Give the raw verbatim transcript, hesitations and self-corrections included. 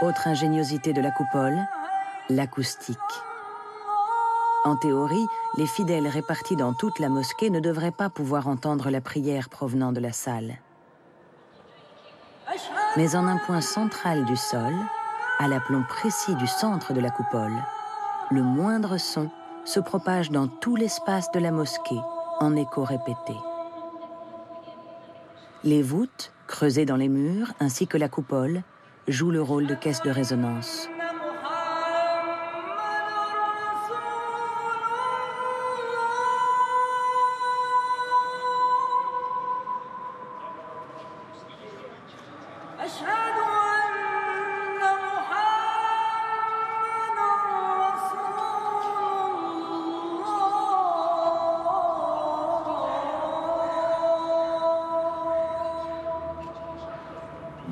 Autre ingéniosité de la coupole, l'acoustique. En théorie, les fidèles répartis dans toute la mosquée ne devraient pas pouvoir entendre la prière provenant de la salle. Mais en un point central du sol, à l'aplomb précis du centre de la coupole, le moindre son se propage dans tout l'espace de la mosquée, en écho répété. Les voûtes, creusées dans les murs, ainsi que la coupole, jouent le rôle de caisse de résonance. Ashhadu